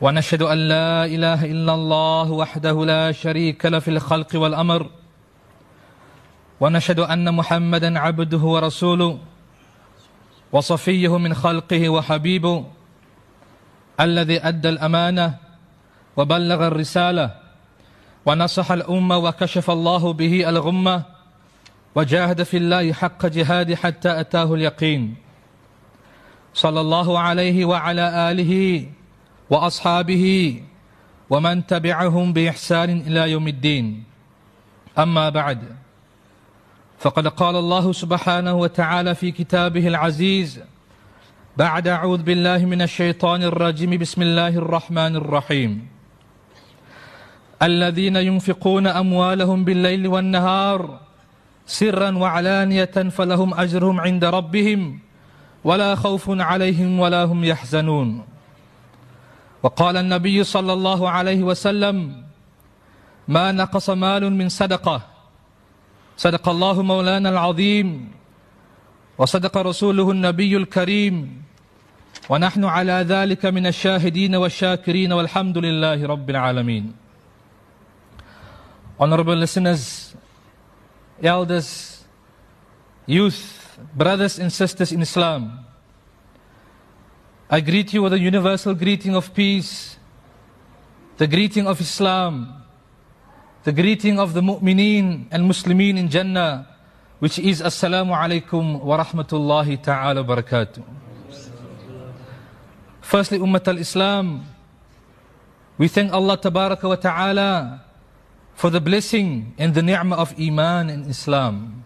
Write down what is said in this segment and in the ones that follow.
ونشهد أن لا إله إلا الله وحده لا شريك له في الخلق والأمر ونشهد أن محمدا عبده ورسوله وصفيه من خلقه وحبيبه الذي أدى الأمانة وبلغ الرسالة ونصح الأمة وكشف الله به الغمة وجاهد في الله حق جهاده حتى أتاه اليقين صلى الله عليه وعلى آله وأصحابه ومن تبعهم بإحسان إلى يوم الدين أما بعد فقد قال الله سبحانه وتعالى في كتابه العزيز بعد أعوذ بالله من الشيطان الرجيم بسم الله الرحمن الرحيم الذين ينفقون أموالهم بالليل والنهار سرا وعلانية فلهم أجرهم عند ربهم ولا خوف عليهم ولا هم يحزنون وقال النبي صلى الله عليه وسلم ما نقص مال من صدقة صدق الله مولانا العظيم وصدق رسوله النبي الكريم ونحن على ذلك من الشاهدين والشاكرين والحمد لله رب العالمين. Honorable listeners, elders, youth, brothers and sisters in Islam, I greet you with a universal greeting of peace, the greeting of Islam, the greeting of the mu'mineen and muslimin in Jannah, which is Assalamu alaikum wa rahmatullahi ta'ala wa barakatuh. Firstly, Ummat al-Islam, we thank Allah tabaraka wa ta'ala for the blessing and the ni'mah of Iman and Islam.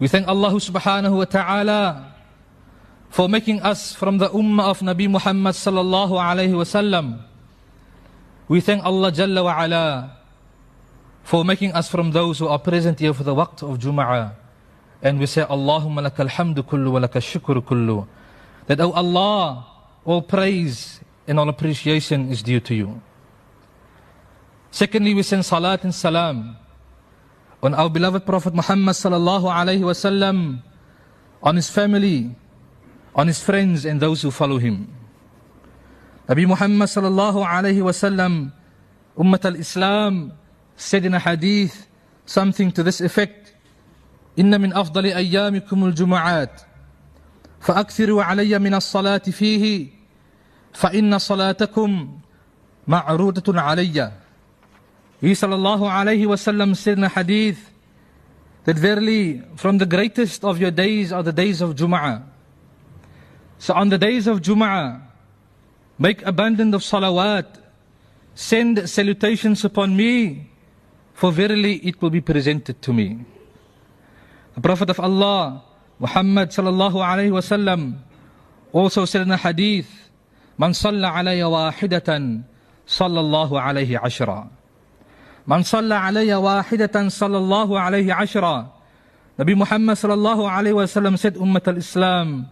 We thank Allah subhanahu wa ta'ala for making us from the ummah of Nabi Muhammad sallallahu alayhi wa sallam. We thank Allah Jalla wa Ala for making us from those who are present here for the waqt of Jumu'ah. And we say, Allahumma laka alhamdu kullu wa laka shukru kullu. That, O Allah, all praise and all appreciation is due to you. Secondly, we send salat and salam on our beloved Prophet Muhammad sallallahu alayhi wa sallam, on his family, on his friends and those who follow him. Nabi Muhammad sallallahu alayhi wa sallam, Ummat al-Islam, said in a hadith something to this effect: Inna min afdali ayyamikum al-jumu'at, fa'akthiru alayya min as-salati fihi, fa'inna salatakum ma'rudatun alayya. He sallallahu alayhi wa sallam said in a hadith that verily from the greatest of your days are the days of Jumu'ah. So on the days of Jumu'ah, make abundance of salawat, send salutations upon me, for verily it will be presented to me. The Prophet of Allah, Muhammad sallallahu alayhi wa sallam, also said in a hadith, Man salla alayya wahidatan, sallallahu alayhi ashra. Man salla alayya wahidatan, sallallahu alayhi ashra. Nabi Muhammad sallallahu alayhi wa sallam said, Ummat al-Islam,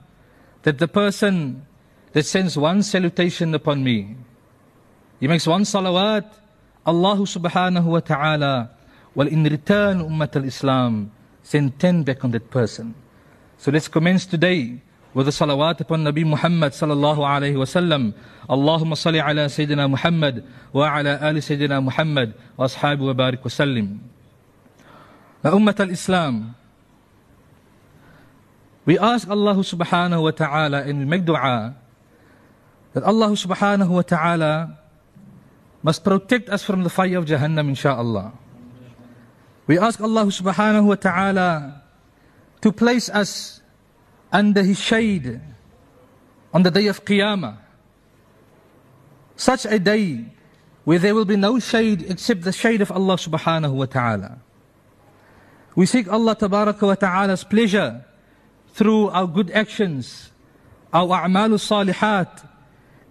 that the person that sends one salutation upon me, he makes one salawat, Allah subhanahu wa ta'ala will in return, Ummat al-Islam, send 10 back on that person. So let's commence today with the salawat upon Nabi Muhammad sallallahu alayhi wa sallam. Allahumma salli ala Sayyidina Muhammad wa ala ali Sayyidina Muhammad wa ashabi wa barik wa sallim. Now, Ummat al-Islam, we ask Allah subhanahu wa ta'ala and we make dua that Allah subhanahu wa ta'ala must protect us from the fire of Jahannam, insha'Allah. We ask Allah subhanahu wa ta'ala to place us under His shade on the day of Qiyamah. Such a day where there will be no shade except the shade of Allah subhanahu wa ta'ala. We seek Allah tabaraka wa ta'ala's pleasure through our good actions, our a'malu salihat,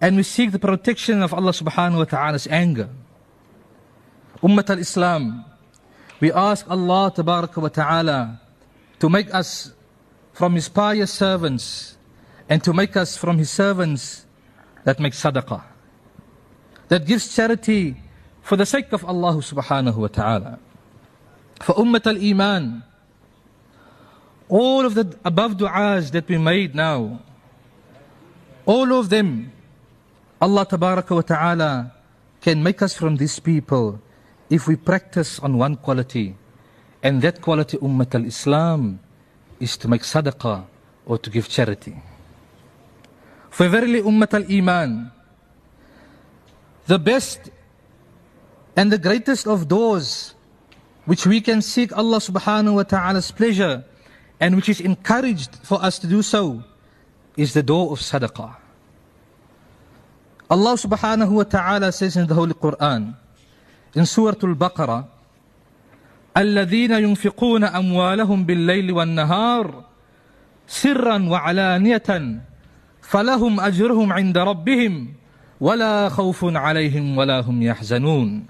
and we seek the protection of Allah subhanahu wa ta'ala's anger. Ummat al-Islam, we ask Allah Tabaraka wa Ta'ala to make us from His pious servants and to make us from His servants that make sadaqah, that gives charity for the sake of Allah Subhanahu wa Ta'ala. For Ummat al-Iman, all of the above du'as that we made now, all of them, Allah Tabaraka wa Ta'ala can make us from these people if we practice on one quality, and that quality, Ummat al-Islam, is to make sadaqah or to give charity. For verily, Ummat al-Iman, the best and the greatest of doors which we can seek Allah Subhanahu wa Ta'ala's pleasure and which is encouraged for us to do so is the door of sadaqah. Allah Subhanahu wa Ta'ala says in the Holy Quran, in Surah Al-Baqarah, الَّذِينَ يُنْفِقُونَ أَمْوَالَهُمْ بِاللَّيْلِ وَالنَّهَارِ سِرًّا وَعَلَانِيَةً فَلَهُمْ أَجْرُهُمْ عِنْدَ رَبِّهِمْ وَلَا خَوْفٌ عَلَيْهِمْ وَلَا هُمْ يَحْزَنُونَ.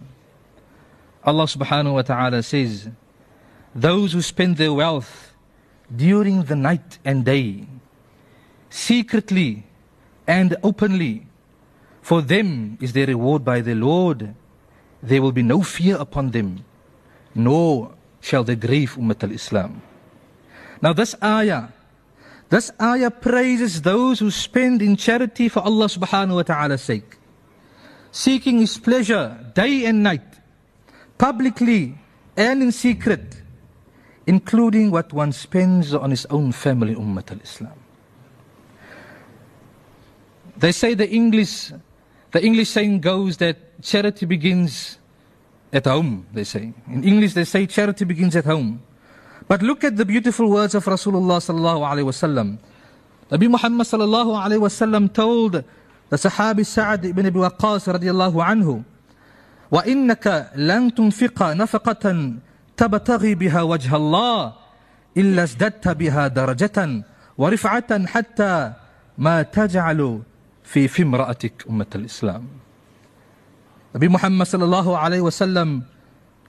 Allah Subhanahu wa Ta'ala says, those who spend their wealth during the night and day, secretly and openly, for them is their reward by their Lord. There will be no fear upon them, nor shall they grieve, Ummat al-Islam. Now this ayah praises those who spend in charity for Allah Subhanahu wa Ta'ala's sake, seeking His pleasure day and night, publicly and in secret, including what one spends on his own family, Ummat al-Islam. They say the English saying goes that charity begins at home, they say. In English they say charity begins at home. But look at the beautiful words of Rasulullah sallallahu alayhi wa sallam. Nabi Muhammad sallallahu alayhi wa sallam told the Sahabi Sa'ad ibn Abi Waqqas radiallahu anhu, وَإِنَّكَ لَن تُنْفِقَ نَفَقَةً تَبْتَغِي بِهَا وَجْهَ اللَّهِ إِلَّا ازْدَدْتَ بِهَا دَرَجَةً وَرِفْعَةً حَتَّى مَا تَجْعَلُ في امرأتك. أمة الإسلام, Nabi Muhammad sallallahu alayhi wa sallam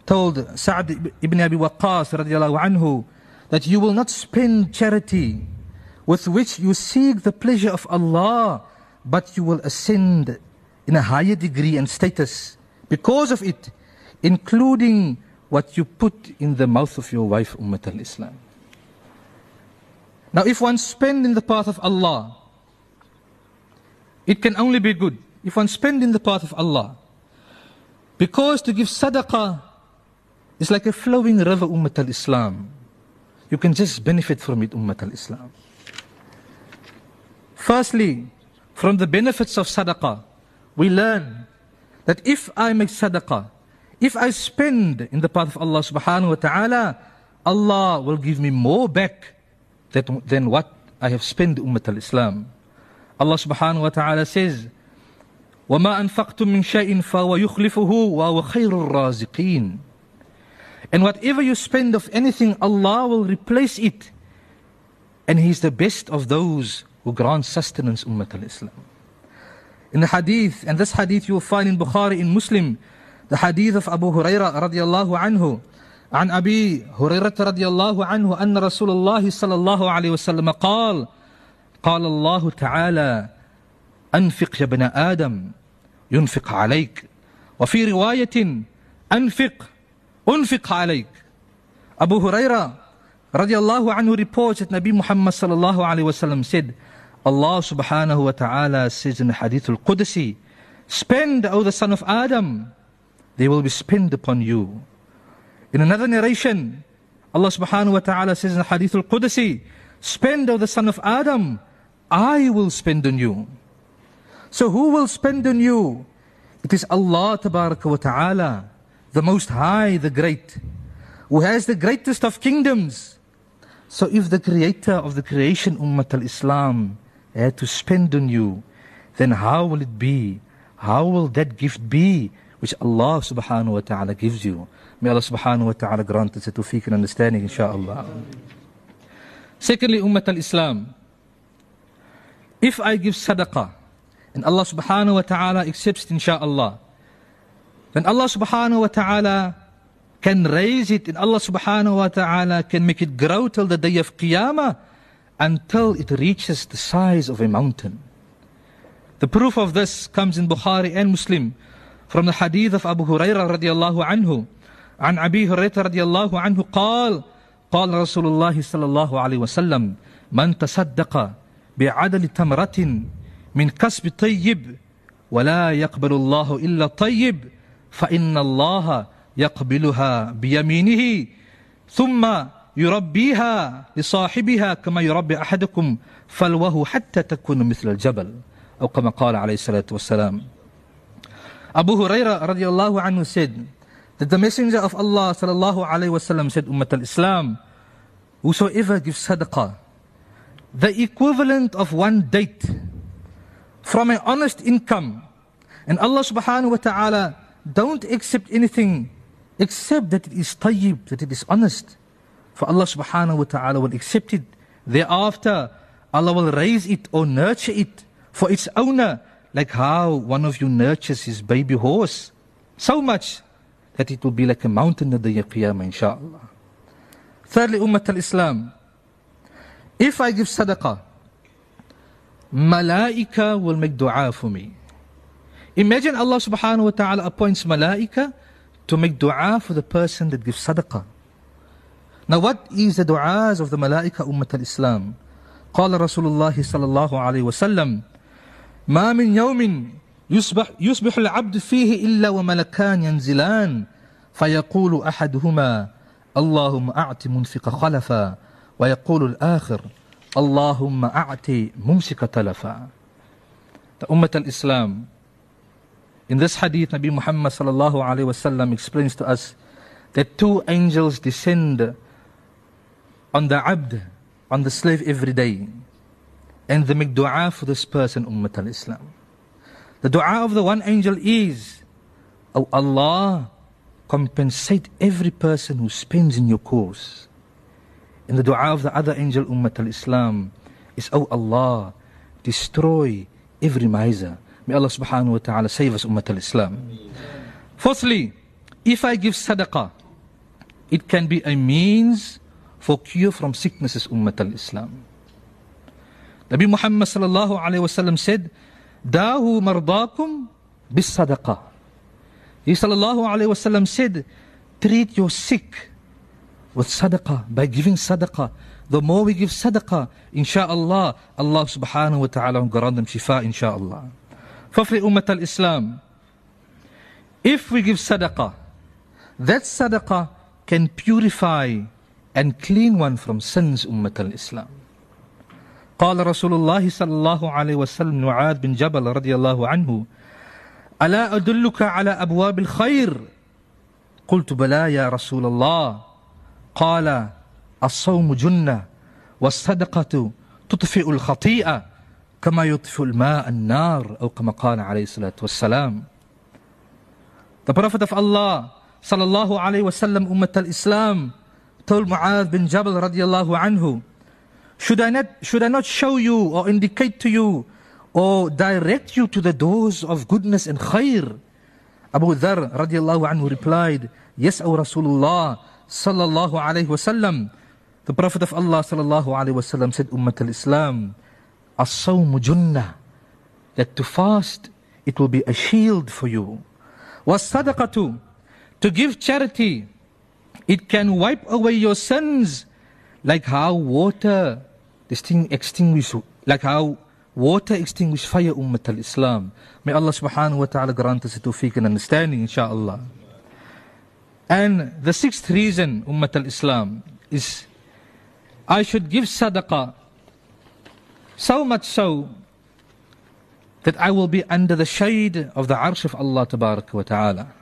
told Sa'd ibn Abi Waqqas radiallahu anhu that you will not spend charity with which you seek the pleasure of Allah, but you will ascend in a higher degree and status because of it, including what you put in the mouth of your wife, Ummat al-Islam. Now if one spends in the path of Allah, it can only be good. If one spends in the path of Allah, because to give sadaqah is like a flowing river, Ummat al-Islam. You can just benefit from it, Ummat al-Islam. Firstly, from the benefits of sadaqah, we learn that if I make sadaqah, if I spend in the path of Allah Subhanahu wa Ta'ala, Allah will give me more back than what I have spent, Ummat al-Islam. Allah Subhanahu wa Ta'ala says, وَمَا أَنْفَقْتُم مِّن شَيْءٍ فَهُوَ يُخْلِفُهُ وَهُوَ خَيْرُ الرَّازِقِينَ. And whatever you spend of anything, Allah will replace it, and He is the best of those who grant sustenance, Ummat al-Islam. In the hadith, and this hadith you will find in Bukhari, in Muslim, the hadith of Abu Hurairah radiallahu anhu, عن أبي هريرة رضي الله عنه أن رسول الله صلى الله عليه وسلم قال, قال الله تعالى أنفق يا ابن آدم ينفق عليك, وفي رواية أنفق عليك. Abu Hurairah radiallahu anhu reports that Nabi Muhammad sallallahu alayhi wa sallam said, Allah Subhanahu wa Ta'ala says in the Hadith al-Qudsi, spend, O the son of Adam, they will be spent upon you. In another narration, Allah Subhanahu wa Ta'ala says in the Hadith al-Qudsi, spend, O the son of Adam, I will spend on you. So who will spend on you? It is Allah Tabaraka wa Ta'ala, the Most High, the Great, who has the greatest of kingdoms. So if the Creator of the creation, Ummat al-Islam, had to spend on you, then how will it be? How will that gift be which Allah Subhanahu wa Ta'ala gives you? May Allah Subhanahu wa Ta'ala grant us a tawfiq and understanding, inshaAllah. Secondly, Ummat al-Islam, if I give sadaqah and Allah Subhanahu wa Ta'ala accepts it, insha'Allah, then Allah subhanahu wa ta'ala can raise it, and Allah subhanahu wa ta'ala can make it grow till the day of Qiyamah until it reaches the size of a mountain. The proof of this comes in Bukhari and Muslim from the hadith of Abu Hurairah radiallahu anhu. عن أبي هريرة رضي الله عنه قال قال رسول الله صلى الله عليه وسلم من تصدق بعدل تمرة من كسب طيب ولا يقبل الله إلا طيب فإن الله يقبلها بيمينه ثم يربيها لصاحبها كما يربي أحدكم فلوه حتى تكون مثل الجبل أو كما قال عليه الصلاة والسلام. أبو هريرة رضي الله عنه said that the Messenger of Allah sallallahu alayhi wasallam said, Ummat al-Islam, whosoever gives sadaqah, the equivalent of one date from an honest income, and Allah subhanahu wa ta'ala don't accept anything except that it is tayyib, that it is honest, for Allah subhanahu wa ta'ala will accept it. Thereafter, Allah will raise it or nurture it for its owner, like how one of you nurtures his baby horse, so much that it will be like a mountain at the day of Qiyamah, inshaAllah. Thirdly, Ummat al-Islam, if I give sadaqah, malaika will make dua for me. Imagine Allah subhanahu wa ta'ala appoints malaika to make dua for the person that gives sadaqah. Now what is the duas of the malaika, Ummat al-Islam? قال رسول الله صلى الله عليه وسلم ما من يوم يصبح العبد فيه إلا وملكان ينزلان فيقول أحدهما اللهم أعط منفق خلفا ويقول الآخر اللهم أعط ممسك تلفا. The Ummah al-Islam, in this hadith Nabi Muhammad sallallahu alayhi wa sallam explains to us that two angels descend on the abd, on the slave every day, and they make dua for this person, Ummah al-Islam. The dua of the one angel is, O Allah, compensate every person who spends in your cause. And the dua of the other angel, Ummat al-Islam, is, O Allah, destroy every miser. May Allah subhanahu wa ta'ala save us, Ummat al-Islam. Fourthly, if I give sadaqah, it can be a means for cure from sicknesses, Ummat al-Islam. Nabi Muhammad sallallahu alayhi wa sallam said, Da'u mardakum bis sadaqah. He sallallahu alayhi wa sallam said, treat your sick with sadaqah, by giving sadaqah. The more we give sadaqah, insha'Allah, Allah subhanahu wa ta'ala will grant them shifa, insha'Allah. Fafri Ummat al-Islam, if we give sadaqah, that sadaqah can purify and clean one from sins, Ummat al-Islam. قال رسول الله صلى الله عليه وسلم معاذ بن جبل رضي الله عنه ألا أدلك على أبواب الخير قلت بلى يا رسول الله قال الصوم جنة والصدقة تطفئ الخطيئة كما يطفئ الماء النار أو كما قال عليه الصلاة والسلام. The Prophet of Allah صلى الله عليه وسلم أمة الإسلام told معاذ بن جبل رضي الله عنه, Should I not show you or indicate to you or direct you to the doors of goodness and khair? Abu Dharr radiallahu anhu replied, Yes, O Rasulullah sallallahu alayhi wa sallam. The Prophet of Allah sallallahu alayhi wa sallam said, Ummat al-Islam, as-sawmu junnah, that to fast, it will be a shield for you. Was-sadaqatu, to give charity, it can wipe away your sins, like how water extinguish fire, Ummat al-Islam. May Allah subhanahu wa ta'ala grant us tawfiq and understanding, insha'Allah. And the sixth reason, Ummat al-Islam, is I should give sadaqah so much so that I will be under the shade of the arsh of Allah tabarak wa ta'ala.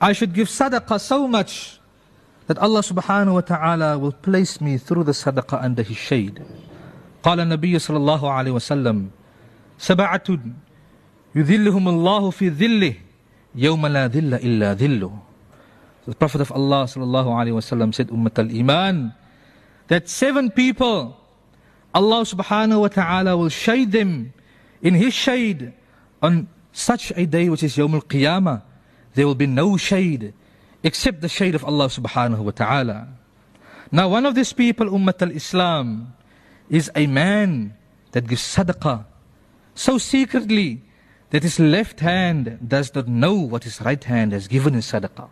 I should give sadaqah so much that Allah subhanahu wa ta'ala will place me through the sadaqah under His shade. قال النبي صلى الله عليه وسلم سبعة يذلهم الله في ذله يوم لا ذل إلا ذله. The Prophet of Allah صلى الله عليه وسلم said, Ummat al-Iman, that seven people Allah subhanahu wa ta'ala will shade them in His shade on such a day, which is Yawmul Qiyamah, there will be no shade except the shade of Allah subhanahu wa ta'ala. Now, one of these people, Ummat al-Islam, is a man that gives sadaqah so secretly that his left hand does not know what his right hand has given in sadaqah.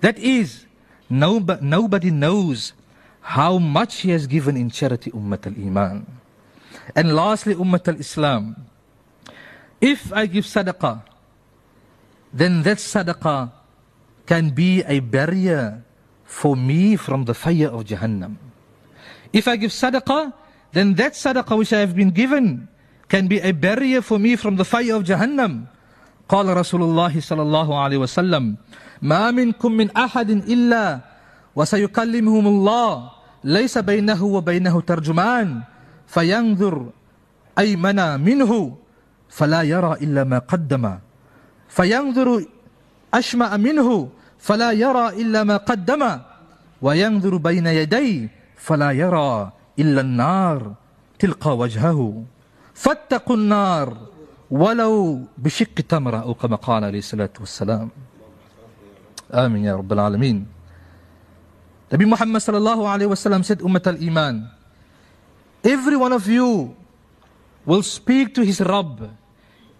That is, nobody knows how much he has given in charity, Ummat al-Iman. And lastly, Ummat al-Islam, if I give sadaqah, then that sadaqah can be a barrier for me from the fire of Jahannam. If I give sadaqah, then that sadaqah which I have been given can be a barrier for me from the fire of Jahannam. قال رسول الله صلى الله عليه وسلم ما منكم من أحد إلا وسيكلمهم الله ليس بينه وبينه ترجمان فينظر أيمن منه فلا يرى إلا ما قدم فينظر أشمأ منه فلا يرى إلا ما قدم وينظر بين يديه فلا يرى إلا النار تلقى وجهه فاتقوا النار ولو بشق تمرة أو كما قال عليه الصلاة والسلام آمين يا رب العالمين. Nabi Muhammad sallallahu alayhi wa sallam said, Ummat al-Iman, every one of you will speak to his Rabb.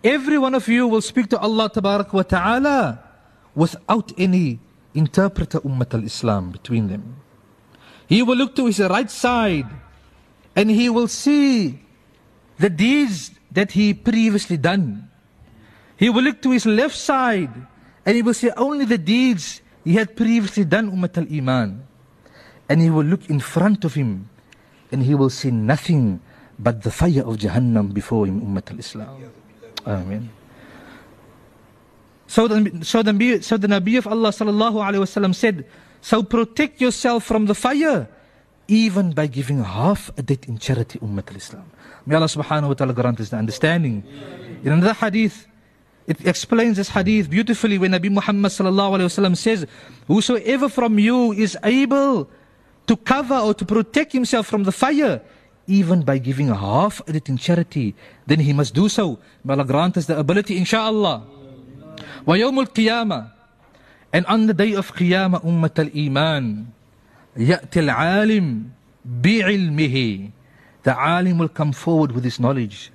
Every one of you will speak to Allah tabarak wa ta'ala without any interpreter, Ummat al-Islam, between them. He will look to his right side and he will see the deeds that he previously done. He will look to his left side and he will see only the deeds he had previously done, Ummat al-Iman. And he will look in front of him and he will see nothing but the fire of Jahannam before him, Ummat al-Islam. Amen. So the Nabi of Allah sallallahu alayhi wa sallam said, so protect yourself from the fire, even by giving half a date in charity, Ummat al-Islam. May Allah subhanahu wa ta'ala grant us the understanding. In another hadith, it explains this hadith beautifully when Nabi Muhammad sallallahu alayhi wa sallam says, whosoever from you is able to cover or to protect himself from the fire, even by giving half of it in charity, then he must do so. May Allah grant us the ability, insha'Allah. Wa yawmul qiyamah, and on the day of qiyamah, Ummat al-Iman, ya'ti al-alim bi'ilmihi, the alim will come forward with his knowledge.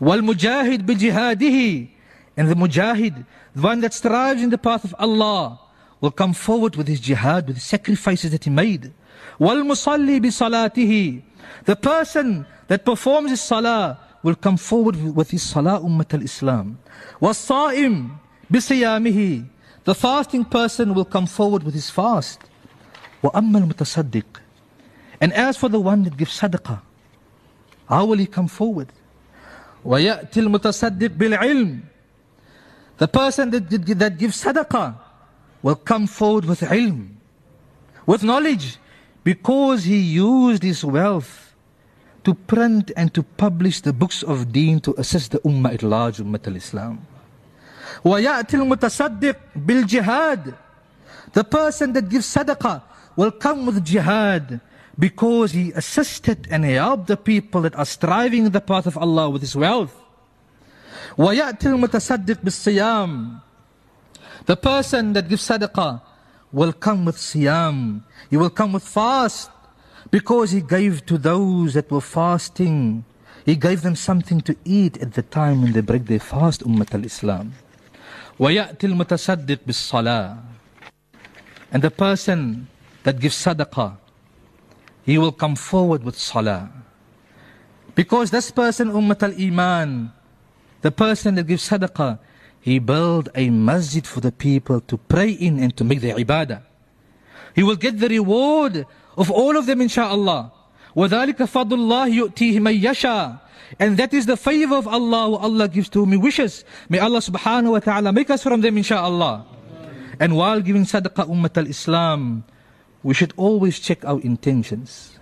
Wal mujahid bijihadihi, and the mujahid, the one that strives in the path of Allah, will come forward with his jihad, with the sacrifices that he made. Wal musalli bi salatihi, the person that performs his salah will come forward with his salah, Ummat al-Islam. Wa sa'im bi siyamihi, the fasting person will come forward with his fast. Wa amma al-mutasaddiq, and as for the one that gives sadaqah, how will he come forward? Wa ya'ti al-mutasaddiq bil ilm, the person that gives sadaqah will come forward with ilm, with knowledge, because he used his wealth to print and to publish the books of deen to assist the ummah at large, Ummat al-Islam. وَيَأْتِ الْمُتَصَدِّقْ بِالْجِهَادِ, the person that gives sadaqah will come with jihad, because he assisted and helped the people that are striving in the path of Allah with his wealth. وَيَأْتِ الْمُتَصَدِّقْ بِالصِّيَامِ, the person that gives sadaqah will come with siyam, he will come with fast, because he gave to those that were fasting, he gave them something to eat at the time when they break their fast, Ummat al-Islam. وَيَأْتِ الْمُتَصَدِّقْ بِالصَّلَاةِ, and the person that gives sadaqah, he will come forward with salah, because this person, Ummat al-Iman, the person that gives sadaqah, he built a masjid for the people to pray in and to make their ibadah. He will get the reward of all of them, insha'Allah. وَذَلِكَ فَضْلُ اللَّهِ يُؤْتِيهِ مَنْ يَشَاءُ, and that is the favor of Allah, who Allah gives to whom He wishes. May Allah subhanahu wa ta'ala make us from them, insha'Allah. And while giving sadaqah, Ummat al-Islam, we should always check our intentions.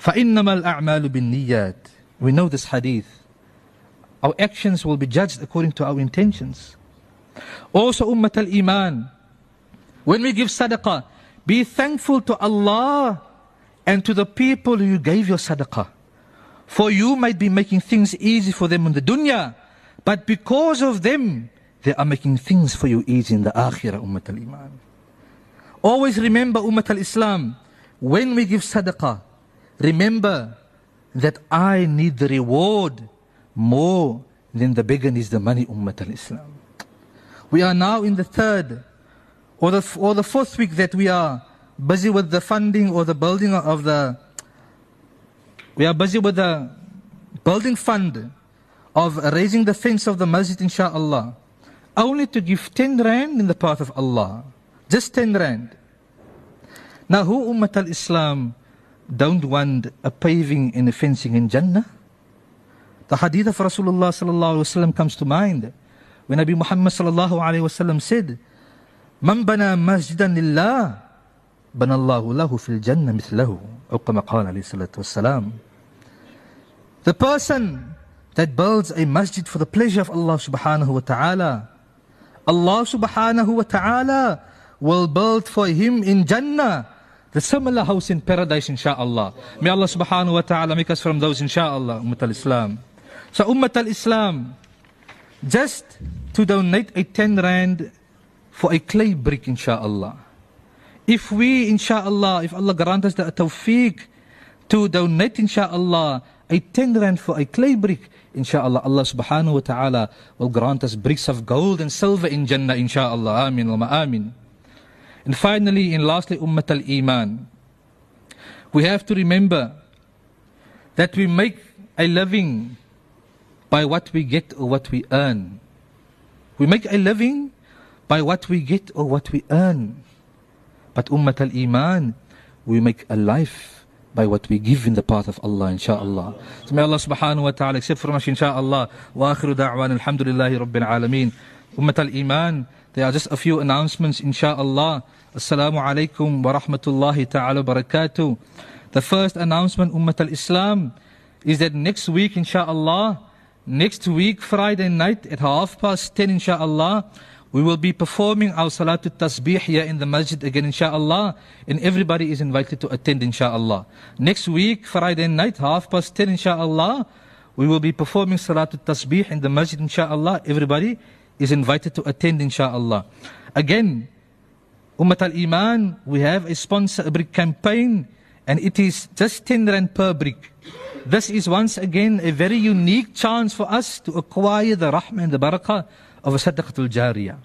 فَإِنَّمَا الْأَعْمَالُ بِالنِّيَّاتِ, we know this hadith. Our actions will be judged according to our intentions. Also, Ummat al-Iman, when we give sadaqah, be thankful to Allah and to the people who you gave your sadaqah. For you might be making things easy for them in the dunya, but because of them, They are making things for you easy in the akhirah, Ummat al-Iman. Always remember, Ummat al-Islam, when we give sadaqah, remember that I need the reward more than the beggar needs the money, Ummat al-Islam. We are now in the third or the fourth week that we are busy with the funding or the building of the... We are busy with the building fund of raising the fence of the masjid, insha'Allah. Only to give 10 rand in the path of Allah. Just 10 rand. Now who, Ummat al-Islam, don't want a paving and a fencing in Jannah? The hadith of Rasulullah sallallahu alayhi wa sallam comes to mind. When Nabi Muhammad sallallahu alayhi wa sallam said, "Man bana masjidan lillah, banallahu lahu fil jannah mithlahu." The person that builds a masjid for the pleasure of Allah subhanahu wa ta'ala, Allah subhanahu wa ta'ala will build for him in Jannah the similar house in paradise, insha'Allah. May Allah subhanahu wa ta'ala make us from those, insha'Allah, Ummat al-Islam. So Ummat al-Islam, just to donate a 10 rand for a clay brick, insha'Allah. If we, insha'Allah, if Allah grant us the tawfiq to donate, insha'Allah, a 10 rand for a clay brick, insha'Allah, Allah subhanahu wa ta'ala will grant us bricks of gold and silver in Jannah, insha'Allah. Amin, wa ma'amin. And finally, and lastly, Ummat al-Iman, we have to remember that we make a living by what we get or what we earn. We make a living by what we get or what we earn. But Ummat al-Iman, we make a life by what we give in the path of Allah, insha'Allah. So may Allah subhanahu wa ta'ala accept from us, insha'Allah. Wa akhiru da'wan, alhamdulillahi rabbil alameen. Ummat al-Iman, there are just a few announcements, insha'Allah. Assalamu alaikum wa rahmatullahi ta'ala wa barakatuh. The first announcement, Ummat al-Islam, is that next week, insha'Allah, next week, Friday night at 10:30, insha'Allah, we will be performing our Salatul Tasbih here in the masjid again, insha'Allah, and everybody is invited to attend, insha'Allah. Next week, Friday night, 10:30, insha'Allah, we will be performing Salatul Tasbih in the masjid, insha'Allah. Everybody is invited to attend, insha'Allah. Again, Ummat al-Iman, we have a sponsor brick campaign, and it is just 10 rand per brick. This is once again a very unique chance for us to acquire the rahmah and the barakah of a sadaqatul jariyah.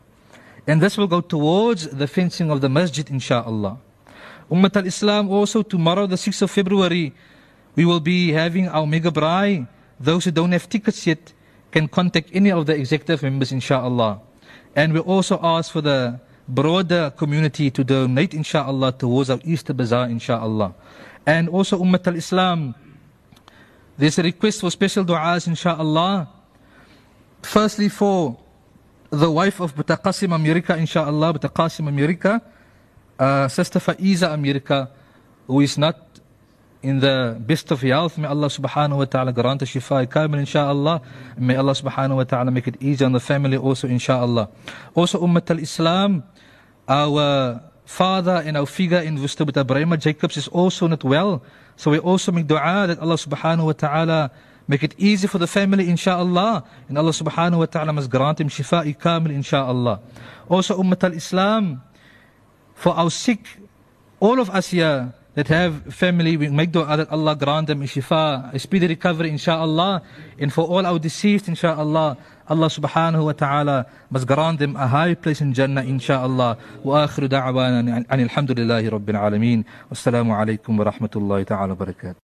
And this will go towards the fencing of the masjid, insha'Allah. Ummat al-Islam, also tomorrow, the 6th of February, we will be having our mega braai. Those who don't have tickets yet can contact any of the executive members, insha'Allah. And we also ask for the broader community to donate, insha'Allah, towards our Easter Bazaar, insha'Allah. And also, Ummat al-Islam, there's a request for special du'as, insha'Allah. Firstly, for the wife of Butaqasim America, insha'Allah, Butaqasim America, Sister Faiza America, who is not in the best of health. May Allah subhanahu wa ta'ala grant us shifa kamil, insha'Allah. May Allah subhanahu wa ta'ala make it easy on the family also, insha'Allah. Also, Ummat al-Islam, our father and our figure in Wustabuta Brahma Jacobs is also not well. So we also make dua that Allah subhanahu wa ta'ala make it easy for the family, insha'Allah. And Allah subhanahu wa ta'ala must grant him shifa'i kamil, insha'Allah. Also, Ummat al-Islam, for our sick, all of us here that have family, we make dua that Allah grant them shifa, a speedy recovery, insha'Allah. And for all our deceased, insha'Allah, Allah subhanahu wa ta'ala must grant them a high place in Jannah, insha'Allah. Wa akhiru da'wana anil hamdulillahi rabbil alameen. Wassalamu alaikum wa rahmatullahi ta'ala wa barakatuh.